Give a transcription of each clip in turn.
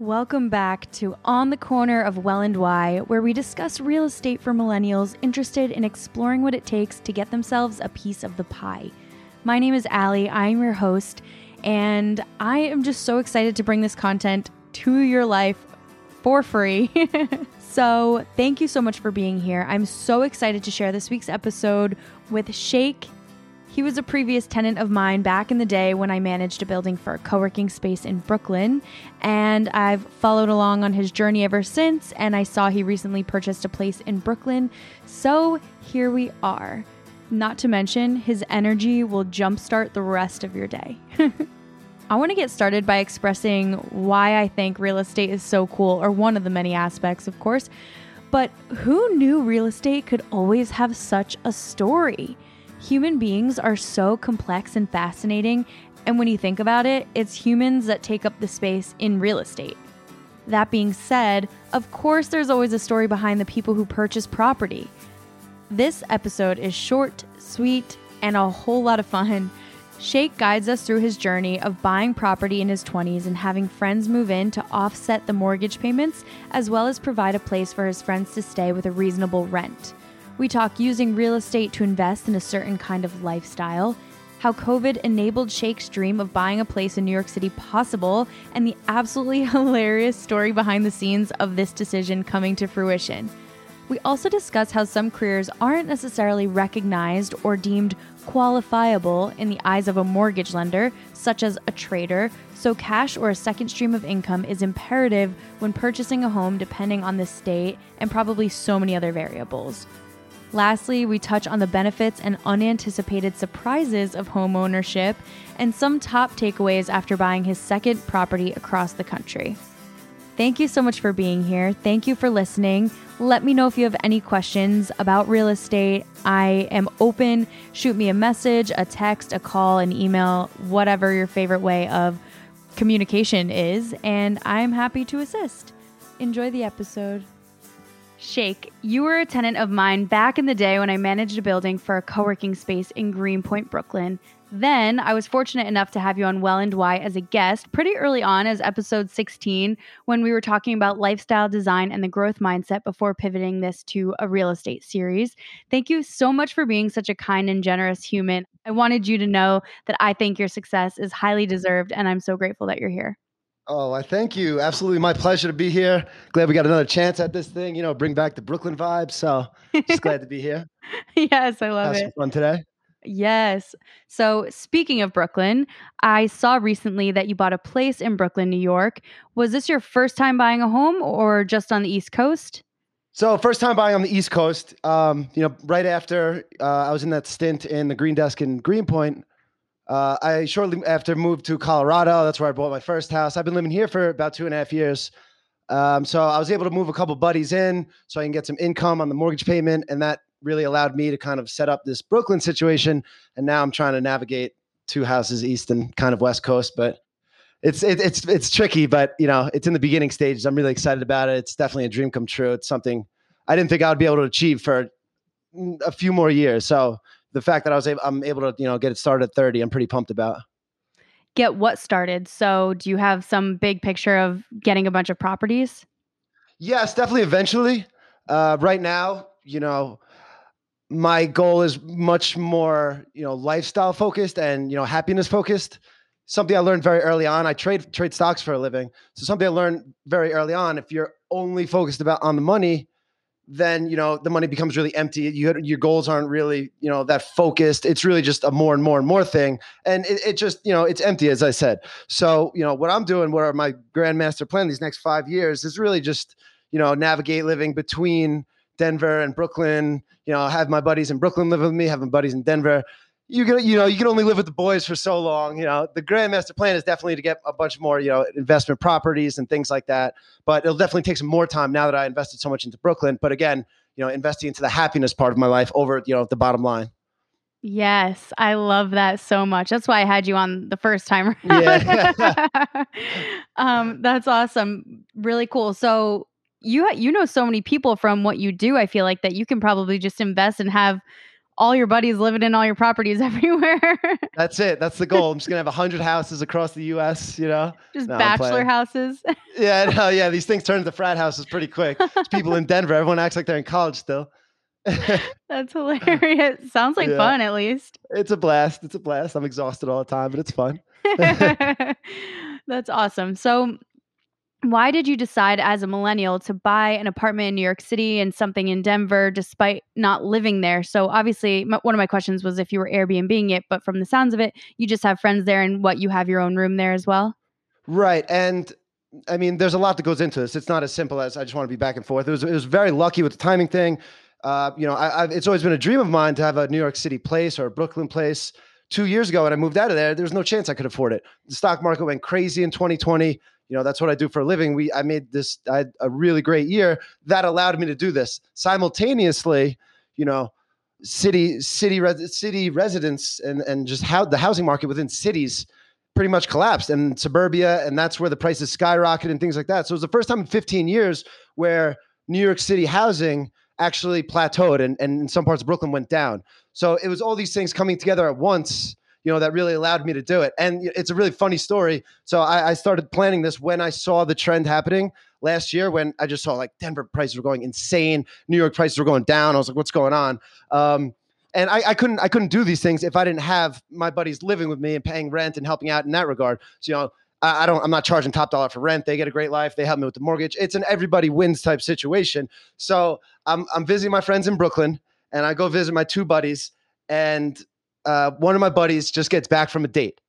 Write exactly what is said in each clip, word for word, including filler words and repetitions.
Welcome back to On the Corner of Well and Why, where we discuss real estate for millennials interested in exploring what it takes to get themselves a piece of the pie. My name is Allie, I'm your host, and I am just so excited to bring this content to your life for free. So thank you so much for being here. I'm so excited to share this week's episode with Shake. He was a previous tenant of mine back in the day when I managed a building for a co-working space in Brooklyn, and I've followed along on his journey ever since, and I saw he recently purchased a place in Brooklyn, so here we are. Not to mention, his energy will jumpstart the rest of your day. I want to get started by expressing why I think real estate is so cool, or one of the many aspects, of course, but who knew real estate could always have such a story? Human beings are so complex and fascinating, and when you think about it, it's humans that take up the space in real estate. That being said, of course there's always a story behind the people who purchase property. This episode is short, sweet, and a whole lot of fun. Shake guides us through his journey of buying property in his twenties and having friends move in to offset the mortgage payments, as well as provide a place for his friends to stay with a reasonable rent. We talk using real estate to invest in a certain kind of lifestyle, how COVID enabled Shake's dream of buying a place in New York City possible, and the absolutely hilarious story behind the scenes of this decision coming to fruition. We also discuss how some careers aren't necessarily recognized or deemed qualifiable in the eyes of a mortgage lender, such as a trader, so cash or a second stream of income is imperative when purchasing a home depending on the state and probably so many other variables. Lastly, we touch on the benefits and unanticipated surprises of home ownership and some top takeaways after buying his second property across the country. Thank you so much for being here. Thank you for listening. Let me know if you have any questions about real estate. I am open. Shoot me a message, a text, a call, an email, whatever your favorite way of communication is, and I'm happy to assist. Enjoy the episode. Shake, you were a tenant of mine back in the day when I managed a building for a co-working space in Greenpoint, Brooklyn. Then I was fortunate enough to have you on Well and Why as a guest pretty early on as episode sixteen, when we were talking about lifestyle design and the growth mindset before pivoting this to a real estate series. Thank you so much for being such a kind and generous human. I wanted you to know that I think your success is highly deserved, and I'm so grateful that you're here. Oh, I thank you. Absolutely. My pleasure to be here. Glad we got another chance at this thing, you know, bring back the Brooklyn vibe. So just glad to be here. Yes, I love it. Have some fun today. Yes. So speaking of Brooklyn, I saw recently that you bought a place in Brooklyn, New York. Was this your first time buying a home or just on the East Coast? So first time buying on the East Coast, um, you know, right after uh, I was in that stint in the Green Desk in Greenpoint. Uh, I shortly after moved to Colorado. That's where I bought my first house. I've been living here for about two and a half years. Um, so I was able to move a couple buddies in so I can get some income on the mortgage payment. And that really allowed me to kind of set up this Brooklyn situation. And now I'm trying to navigate two houses east and kind of West Coast. But it's it, it's it's tricky, but you know, it's in the beginning stages. I'm really excited about it. It's definitely a dream come true. It's something I didn't think I would be able to achieve for a few more years. So the fact that I was able, I'm able to, you know, get it started at thirty, I'm pretty pumped about. Get what started? So do you have some big picture of getting a bunch of properties? Yes, definitely. Eventually, uh, right now, you know, my goal is much more, you know, lifestyle focused and, you know, happiness focused. Something I learned very early on. I trade, trade stocks for a living. So something I learned very early on, if you're only focused about on the money, then, you know, the money becomes really empty. You, your goals aren't really, you know, that focused. It's really just a more and more and more thing. And it, it just, you know, it's empty, as I said. So, you know, what I'm doing, what are my grand master plan these next five years is really just, you know, navigate living between Denver and Brooklyn. You know, have my buddies in Brooklyn live with me, have my buddies in Denver. You can, you know, you can only live with the boys for so long. You know, the grand master plan is definitely to get a bunch more, you know, investment properties and things like that. But it'll definitely take some more time now that I invested so much into Brooklyn. But again, you know, investing into the happiness part of my life over, you know, the bottom line. Yes, I love that so much. That's why I had you on the first time around. Yeah. um, that's awesome. Really cool. So you you know so many people from what you do. I feel like that you can probably just invest and have all your buddies living in all your properties everywhere. That's it. That's the goal. I'm just going to have one hundred houses across the U S, you know. Just no, bachelor houses. Yeah, no, yeah. These things turn into frat houses pretty quick. There's people in Denver. Everyone acts like they're in college still. That's hilarious. Sounds like yeah. fun, at least. It's a blast. It's a blast. I'm exhausted all the time, but it's fun. That's awesome. So why did you decide as a millennial to buy an apartment in New York City and something in Denver despite not living there? So obviously, my, one of my questions was if you were Airbnb-ing it, but from the sounds of it, you just have friends there and what, you have your own room there as well? Right. And I mean, there's a lot that goes into this. It's not as simple as I just want to be back and forth. It was, it was very lucky with the timing thing. Uh, you know, I, I've, it's always been a dream of mine to have a New York City place or a Brooklyn place. Two years ago when I moved out of there, there was no chance I could afford it. The stock market went crazy in twenty twenty. You know, that's what I do for a living. We, I made this, I had a really great year that allowed me to do this. Simultaneously, you know, city, city, res, city residents and, and just how the housing market within cities pretty much collapsed, and suburbia. And that's where the prices skyrocketed and things like that. So it was the first time in fifteen years where New York City housing actually plateaued, and, and in some parts of Brooklyn went down. So it was all these things coming together at once, you know, that really allowed me to do it. And it's a really funny story. So I, I started planning this when I saw the trend happening last year, when I just saw like Denver prices were going insane, New York prices were going down. I was like, what's going on? Um, and I, I couldn't, I couldn't do these things if I didn't have my buddies living with me and paying rent and helping out in that regard. So, you know, I don't, I'm not charging top dollar for rent. They get a great life. They help me with the mortgage. It's an everybody wins type situation. So I'm, I'm visiting my friends in Brooklyn, and I go visit my two buddies, and uh, one of my buddies just gets back from a date,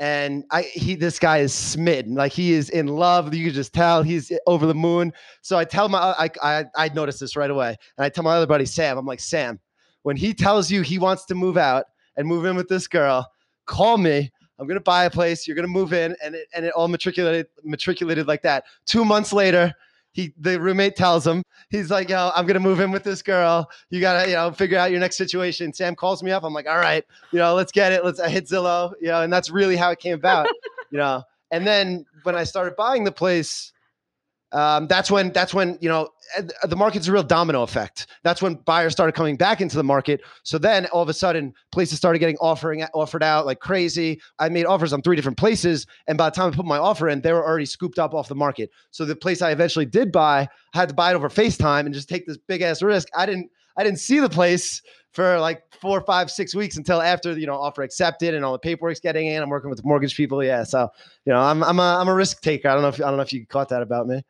and I, he, this guy is smitten. Like, he is in love. You can just tell he's over the moon. So I tell my, I, I, I noticed this right away, and I tell my other buddy, Sam, I'm like, Sam, when he tells you he wants to move out and move in with this girl, call me. I'm going to buy a place. You're going to move in. And it, and it all matriculated, matriculated like that. Two months later, he, the roommate tells him, he's like, yo, I'm going to move in with this girl. You got to, you know, figure out your next situation. Sam calls me up. I'm like, all right, you know, let's get it. Let's I hit Zillow, you know, and that's really how it came about, you know? And then when I started buying the place, um, that's when, that's when, you know, the market's a real domino effect. That's when buyers started coming back into the market. So then all of a sudden places started getting offering offered out like crazy. I made offers on three different places, and by the time I put my offer in, they were already scooped up off the market. So the place I eventually did buy, I had to buy it over FaceTime and just take this big ass risk. I didn't, I didn't see the place for like four, five, six weeks until after, you know, offer accepted and all the paperwork's getting in. I'm working with mortgage people. Yeah. So, you know, I'm, I'm a, I'm a risk taker. I don't know if, I don't know if you caught that about me.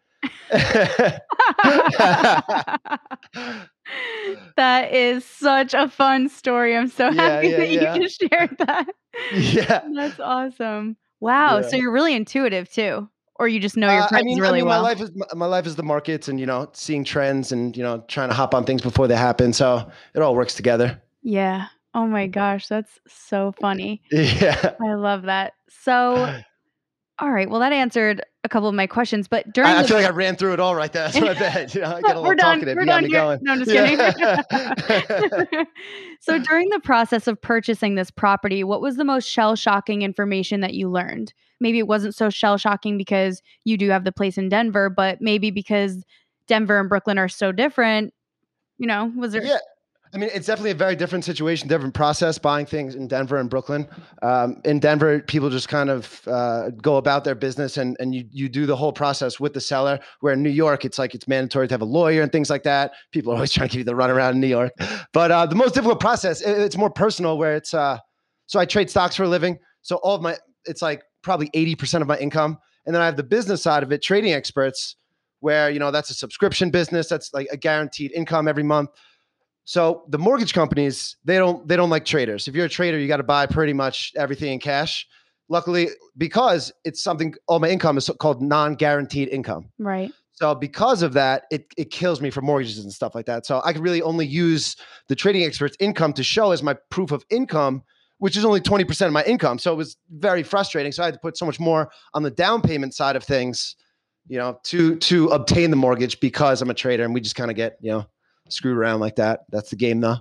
That is such a fun story. I'm so happy yeah, yeah, that yeah. you just shared that. Yeah. That's awesome. Wow. Yeah. So you're really intuitive too, or you just know your friends uh, I mean, really I mean, well. My life is, my life is the markets and, you know, seeing trends and, you know, trying to hop on things before they happen. So it all works together. Yeah. Oh my gosh. That's so funny. Yeah. I love that. So, all right. Well, that answered a couple of my questions, but during I, I feel the- like I ran through it all right there. That's my bad. You know, I got a little talkative. We're done. We're done. No, I'm just yeah. kidding. So during the process of purchasing this property, what was the most shell-shocking information that you learned? Maybe it wasn't so shell-shocking because you do have the place in Denver, but maybe because Denver and Brooklyn are so different, you know, was there... Yeah. I mean, it's definitely a very different situation, different process buying things in Denver and Brooklyn. Um, in Denver, people just kind of uh, go about their business and, and you you do the whole process with the seller, where in New York, it's like it's mandatory to have a lawyer and things like that. People are always trying to give you the runaround in New York. But uh, the most difficult process, it, it's more personal, where it's, uh, so I trade stocks for a living. So all of my, it's like probably eighty percent of my income. And then I have the business side of it, Trading Experts, where, you know, that's a subscription business. That's like a guaranteed income every month. So the mortgage companies, they don't they don't like traders. If you're a trader, you got to buy pretty much everything in cash. Luckily, because it's something, all my income is called non-guaranteed income. Right. So because of that, it it kills me for mortgages and stuff like that. So I could really only use the Trading Expert's income to show as my proof of income, which is only twenty percent of my income. So it was very frustrating. So I had to put so much more on the down payment side of things, you know, to to obtain the mortgage, because I'm a trader, and we just kind of get, you know, screwed around like that. That's the game though.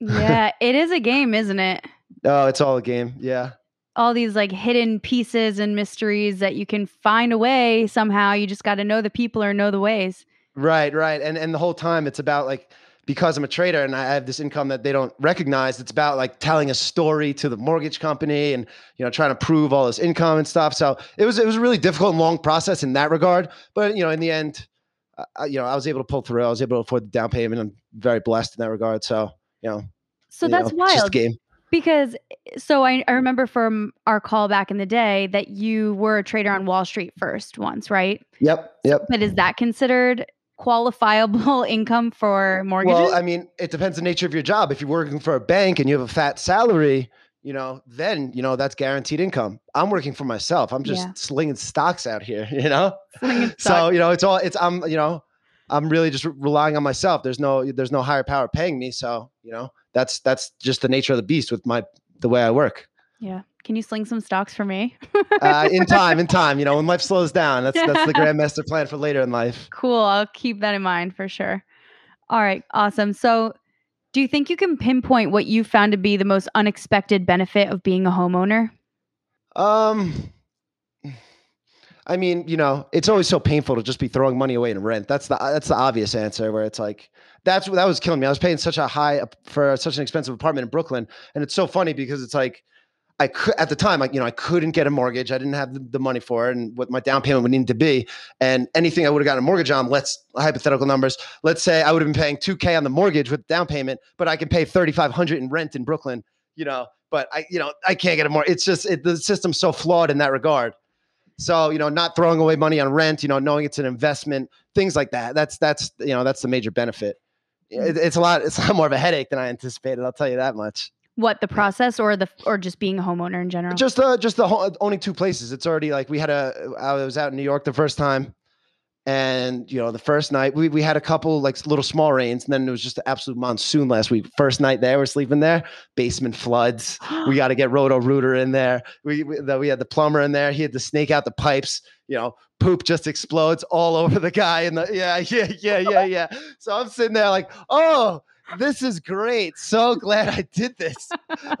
Yeah. It is a game, isn't it? Oh, it's all a game. Yeah. All these like hidden pieces and mysteries that you can find a way somehow. You just got to know the people or know the ways. Right. Right. And, and the whole time it's about like because I'm a trader and I have this income that they don't recognize, it's about like telling a story to the mortgage company and, you know, trying to prove all this income and stuff. So it was, it was a really difficult and long process in that regard. But, you know, in the end, uh, you know, I was able to pull through. I was able to afford the down payment. I'm very blessed in that regard. So, you know, so you that's know, wild. It's just a game. Because, so I, I remember from our call back in the day that you were a trader on Wall Street first once, right? Yep, yep. But is that considered qualifiable income for mortgages? Well, I mean, it depends on the nature of your job. If you're working for a bank and you have a fat salary, you know, then, you know, that's guaranteed income. I'm working for myself. I'm just yeah. slinging stocks out here, you know? So, you know, it's all, it's, I'm, you know, I'm really just relying on myself. There's no, there's no higher power paying me. So, you know, that's, that's just the nature of the beast with my, the way I work. Yeah. Can you sling some stocks for me? uh, in time, in time, you know, when life slows down, that's, that's the grand master plan for later in life. Cool. I'll keep that in mind for sure. All right. Awesome. So do you think you can pinpoint what you found to be the most unexpected benefit of being a homeowner? Um, I mean, you know, it's always so painful to just be throwing money away in rent. That's the, that's the obvious answer where it's like, that's what, that was killing me. I was paying such a high for such an expensive apartment in Brooklyn. And it's so funny because it's like, I could, at the time, like, you know, I couldn't get a mortgage. I didn't have the, the money for it and what my down payment would need to be. And anything I would have gotten a mortgage on, let's hypothetical numbers. Let's say I would have been paying two K on the mortgage with down payment, but I can pay thirty-five hundred in rent in Brooklyn, you know, but I, you know, I can't get a mortgage. It's just, it, the system's so flawed in that regard. So, you know, not throwing away money on rent, you know, knowing it's an investment, things like that. That's, that's, you know, that's the major benefit. It, it's a lot, it's a lot more of a headache than I anticipated. I'll tell you that much. What, the process or the, or just being a homeowner in general? Just, uh, just the whole, owning two places. It's already like we had a, I was out in New York the first time and, you know, the first night we, we had a couple like little small rains and then it was just an absolute monsoon last week. First night there, we're sleeping there, basement floods. We got to get Roto Rooter in there. We, we, the, we had the plumber in there. He had to snake out the pipes, you know, poop just explodes all over the guy. And the, yeah, yeah, yeah, yeah, yeah. So I'm sitting there like, oh, this is great. So glad I did this.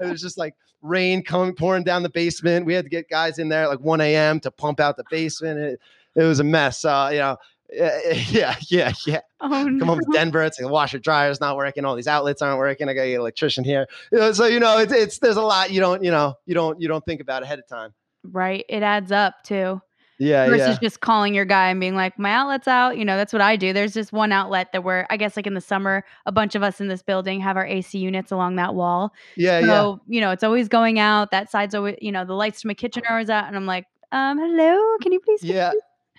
It was just like rain coming, pouring down the basement. We had to get guys in there at like one a.m. to pump out the basement. It, It was a mess. Uh, you know, yeah, yeah, yeah. Oh, no. Come home to Denver. It's like the washer dryer's not working. All these outlets aren't working. I got to get an electrician here. You know, so, you know, it's, it's, there's a lot you don't, you know, you don't, you don't think about ahead of time. Right. It adds up too. Yeah. Versus yeah. just calling your guy and being like, my outlet's out. You know, that's what I do. There's just one outlet that we're, I guess like in the summer, a bunch of us in this building have our A C units along that wall. Yeah. So, yeah. you know, it's always going out. That side's always, you know, the lights to my kitchen are always out. And I'm like, um, hello, can you please? Yeah.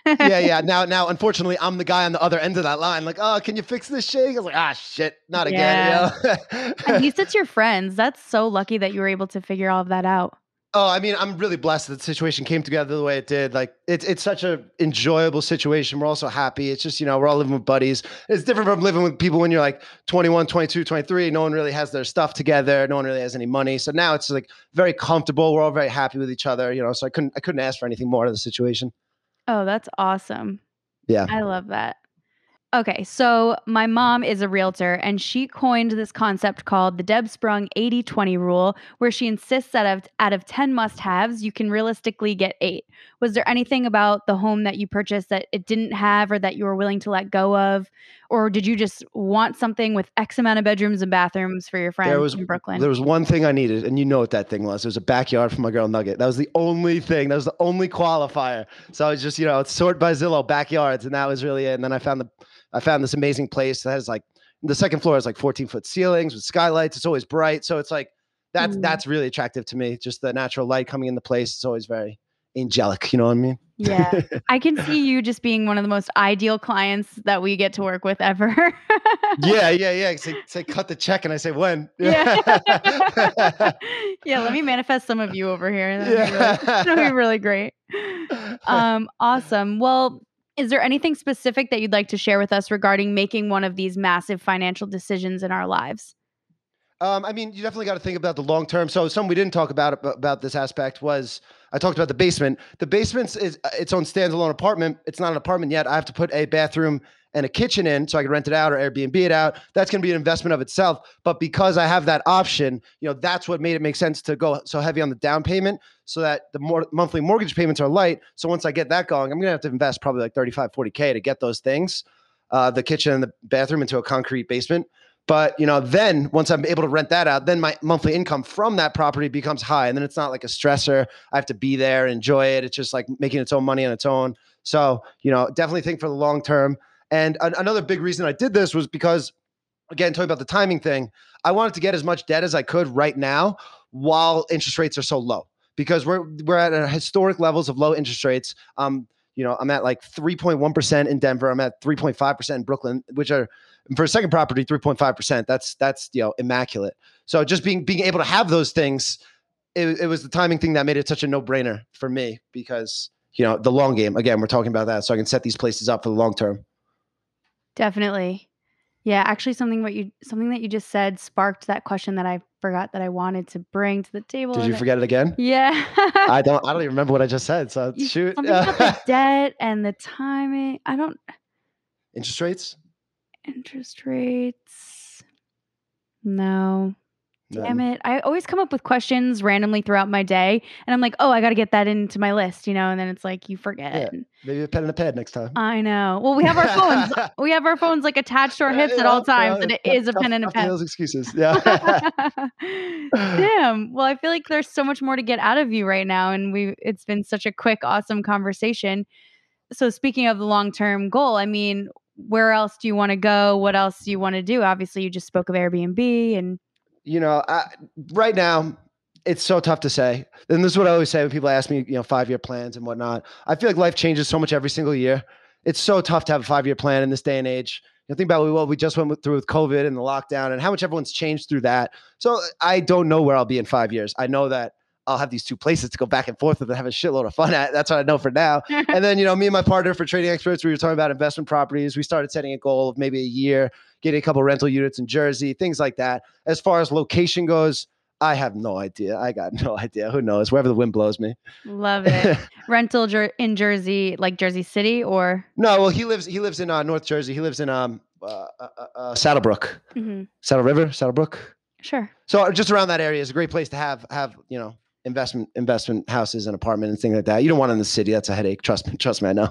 yeah, yeah. Now, now, unfortunately, I'm the guy on the other end of that line. Like, oh, can you fix this shake? I was like, ah, shit, not yeah. again. You know? At least it's your friends. That's so lucky that you were able to figure all of that out. Oh, I mean, I'm really blessed that the situation came together the way it did. Like, it's it's such an enjoyable situation. We're all so happy. It's just, you know, we're all living with buddies. It's different from living with people when you're like twenty-one, twenty-two, twenty-three. No one really has their stuff together. No one really has any money. So now it's like very comfortable. We're all very happy with each other. You know, so I couldn't I couldn't ask for anything more out of the situation. Oh, that's awesome. Yeah. I love that. Okay. So my mom is a realtor and she coined this concept called the Deb Sprung eighty twenty rule, where she insists that out of, out of ten must-haves, you can realistically get eight. Was there anything about the home that you purchased that it didn't have or that you were willing to let go of? Or did you just want something with X amount of bedrooms and bathrooms for your friends there was, in Brooklyn? There was one thing I needed, and you know what that thing was. It was a backyard for my girl Nugget. That was the only thing. That was the only qualifier. So I was just, you know, sort by Zillow, backyards, and that was really it. And then I found the I found this amazing place that has like, the second floor is like fourteen foot ceilings with skylights. It's always bright. So it's like, that's, mm. that's really attractive to me. Just the natural light coming in the place. It's always very angelic. You know what I mean? Yeah. I can see you just being one of the most ideal clients that we get to work with ever. yeah. Yeah. Yeah. Say, say cut the check. And I say, when? Yeah. yeah. Let me manifest some of you over here. That'd, yeah. be, really, that'd be really great. Um, awesome. Well, is there anything specific that you'd like to share with us regarding making one of these massive financial decisions in our lives? Um, I mean, you definitely got to think about the long term. So something we didn't talk about about this aspect was I talked about the basement. The basement's is its own standalone apartment. It's not an apartment yet. I have to put a bathroom and a kitchen in so I can rent it out or Airbnb it out. That's going to be an investment of itself. But because I have that option, you know, that's what made it make sense to go so heavy on the down payment so that the more monthly mortgage payments are light. So once I get that going, I'm going to have to invest probably like thirty-five, forty K to get those things, uh, the kitchen and the bathroom into a concrete basement. But, you know, then once I'm able to rent that out, then my monthly income from that property becomes high. And then it's not like a stressor. I have to be there, enjoy it. It's just like making its own money on its own. So, you know, definitely think for the long term. And an- another big reason I did this was because, again, talking about the timing thing, I wanted to get as much debt as I could right now while interest rates are so low, because we're we're at a historic levels of low interest rates. Um, you know, I'm at like three point one percent in Denver. I'm at three point five percent in Brooklyn, which are, for a second property, three point five percent. That's, that's, you know, immaculate. So just being, being able to have those things, it, it was the timing thing that made it such a no-brainer for me, because, you know, the long game, again, we're talking about that. So I can set these places up for the long term. Definitely. Yeah. Actually, something what you, something that you just said sparked that question that I forgot that I wanted to bring to the table. Did you forget it again? Yeah. I don't, I don't even remember what I just said. So you, shoot. Something about the debt and the timing. I don't. Interest rates? Interest rates. No. None. Damn it. I always come up with questions randomly throughout my day and I'm like, oh, I got to get that into my list, you know, and then it's like, you forget. Yeah. Maybe a pen and a pad next time. I know. Well, we have our phones. we have our phones like attached to our hips yeah, at all yeah, times yeah, and it tough, is a tough, pen and a pad. Those excuses. Yeah. Damn. Well, I feel like there's so much more to get out of you right now. And we, it's been such a quick, awesome conversation. So speaking of the long-term goal, I mean, where else do you want to go? What else do you want to do? Obviously you just spoke of Airbnb and, you know, I, right now it's so tough to say. And this is what I always say when people ask me, you know, five-year plans and whatnot. I feel like life changes so much every single year. It's so tough to have a five-year plan in this day and age. You know, think about what we just went with, through with COVID and the lockdown and how much everyone's changed through that. So I don't know where I'll be in five years. I know that I'll have these two places to go back and forth with and have a shitload of fun at. That's what I know for now. And then, you know, me and my partner for Trading Experts, we were talking about investment properties. We started setting a goal of maybe a year, getting a couple of rental units in Jersey, things like that. As far as location goes, I have no idea. I got no idea. Who knows? Wherever the wind blows me. Love it. Rental jer- in Jersey, like Jersey City or? No, well, he lives, he lives in uh, North Jersey. He lives in um uh, uh, uh, Saddlebrook, mm-hmm. Saddle River, Saddlebrook. Sure. So just around that area is a great place to have, have, you know, investment investment houses and apartment and things like that. You don't want it in the city. That's a headache. Trust me. Trust me. I know.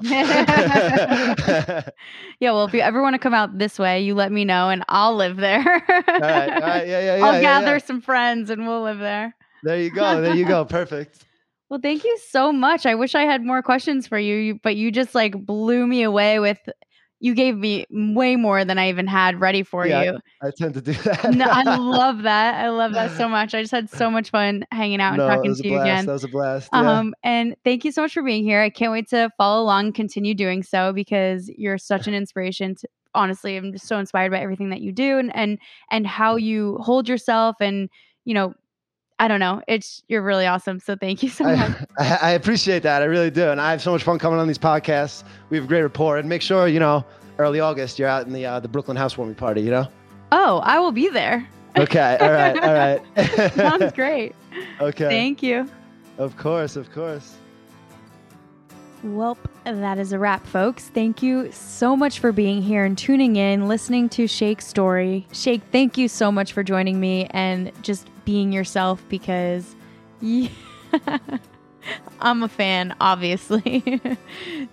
Yeah. Well, if you ever want to come out this way, you let me know and I'll live there. all right, all right. Yeah, yeah, yeah. I'll yeah, gather yeah. some friends and we'll live there. There you go. There you go. Perfect. Well, thank you so much. I wish I had more questions for you, but you just like blew me away with You gave me way more than I even had ready for yeah, you. I, I tend to do that. No, I love that. I love that so much. I just had so much fun hanging out and no, talking to you blast. again. That was a blast. Yeah. Um, and thank you so much for being here. I can't wait to follow along, continue doing so, because you're such an inspiration. To, honestly, I'm just so inspired by everything that you do and, and, and how you hold yourself and, you know, I don't know. It's you're really awesome. So thank you so much. I, I appreciate that. I really do. And I have so much fun coming on these podcasts. We have a great rapport. And make sure, you know, early August, you're out in the uh, the Brooklyn housewarming party, you know? Oh, I will be there. Okay. All right. All right. Sounds great. Okay. Thank you. Of course. Of course. Well, that is a wrap, folks. Thank you so much for being here and tuning in, listening to Shake's story. Shake, thank you so much for joining me and just being yourself, because yeah, I'm a fan, obviously.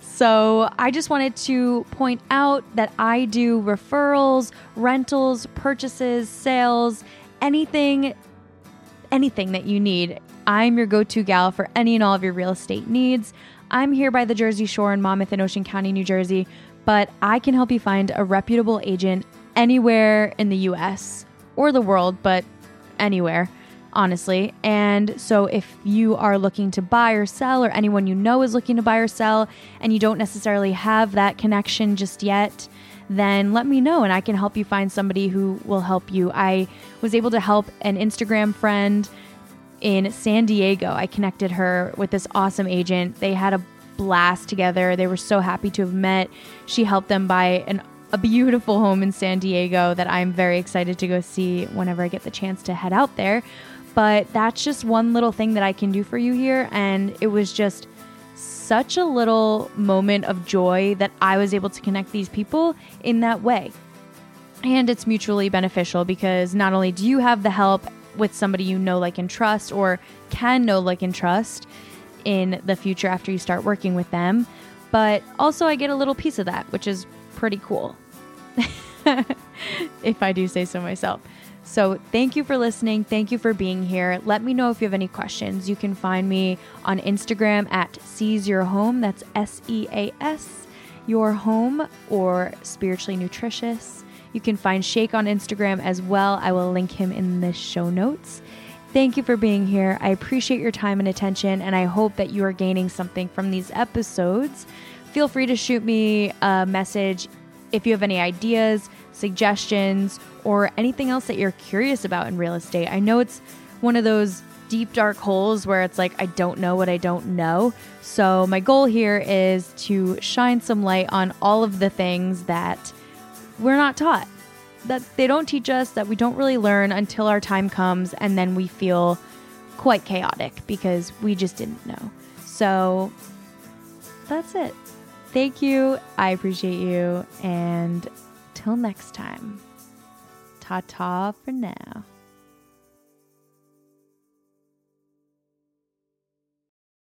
So I just wanted to point out that I do referrals, rentals, purchases, sales, anything, anything that you need. I'm your go-to gal for any and all of your real estate needs. I'm here by the Jersey Shore in Monmouth and Ocean County, New Jersey, but I can help you find a reputable agent anywhere in the U S or the world, but anywhere, honestly. And so if you are looking to buy or sell, or anyone you know is looking to buy or sell, and you don't necessarily have that connection just yet, then let me know and I can help you find somebody who will help you. I was able to help an Instagram friend in San Diego. I connected her with this awesome agent. They had a blast together. They were so happy to have met. She helped them buy an, a beautiful home in San Diego that I'm very excited to go see whenever I get the chance to head out there. But that's just one little thing that I can do for you here. And it was just such a little moment of joy that I was able to connect these people in that way. And it's mutually beneficial, because not only do you have the help with somebody you know, like, and trust, or can know, like, and trust in the future after you start working with them. But also I get a little piece of that, which is pretty cool. if I do say so myself. So thank you for listening. Thank you for being here. Let me know if you have any questions. You can find me on Instagram at Seas Your Home. That's S E A S, Your Home, or Spiritually Nutritious. You can find Shake on Instagram as well. I will link him in the show notes. Thank you for being here. I appreciate your time and attention, and I hope that you are gaining something from these episodes. Feel free to shoot me a message if you have any ideas, suggestions, or anything else that you're curious about in real estate. I know it's one of those deep, dark holes where it's like, I don't know what I don't know. So my goal here is to shine some light on all of the things that we're not taught, that they don't teach us, that we don't really learn until our time comes, and then we feel quite chaotic because we just didn't know. So that's it. Thank you. I appreciate you. And till next time, ta-ta for now.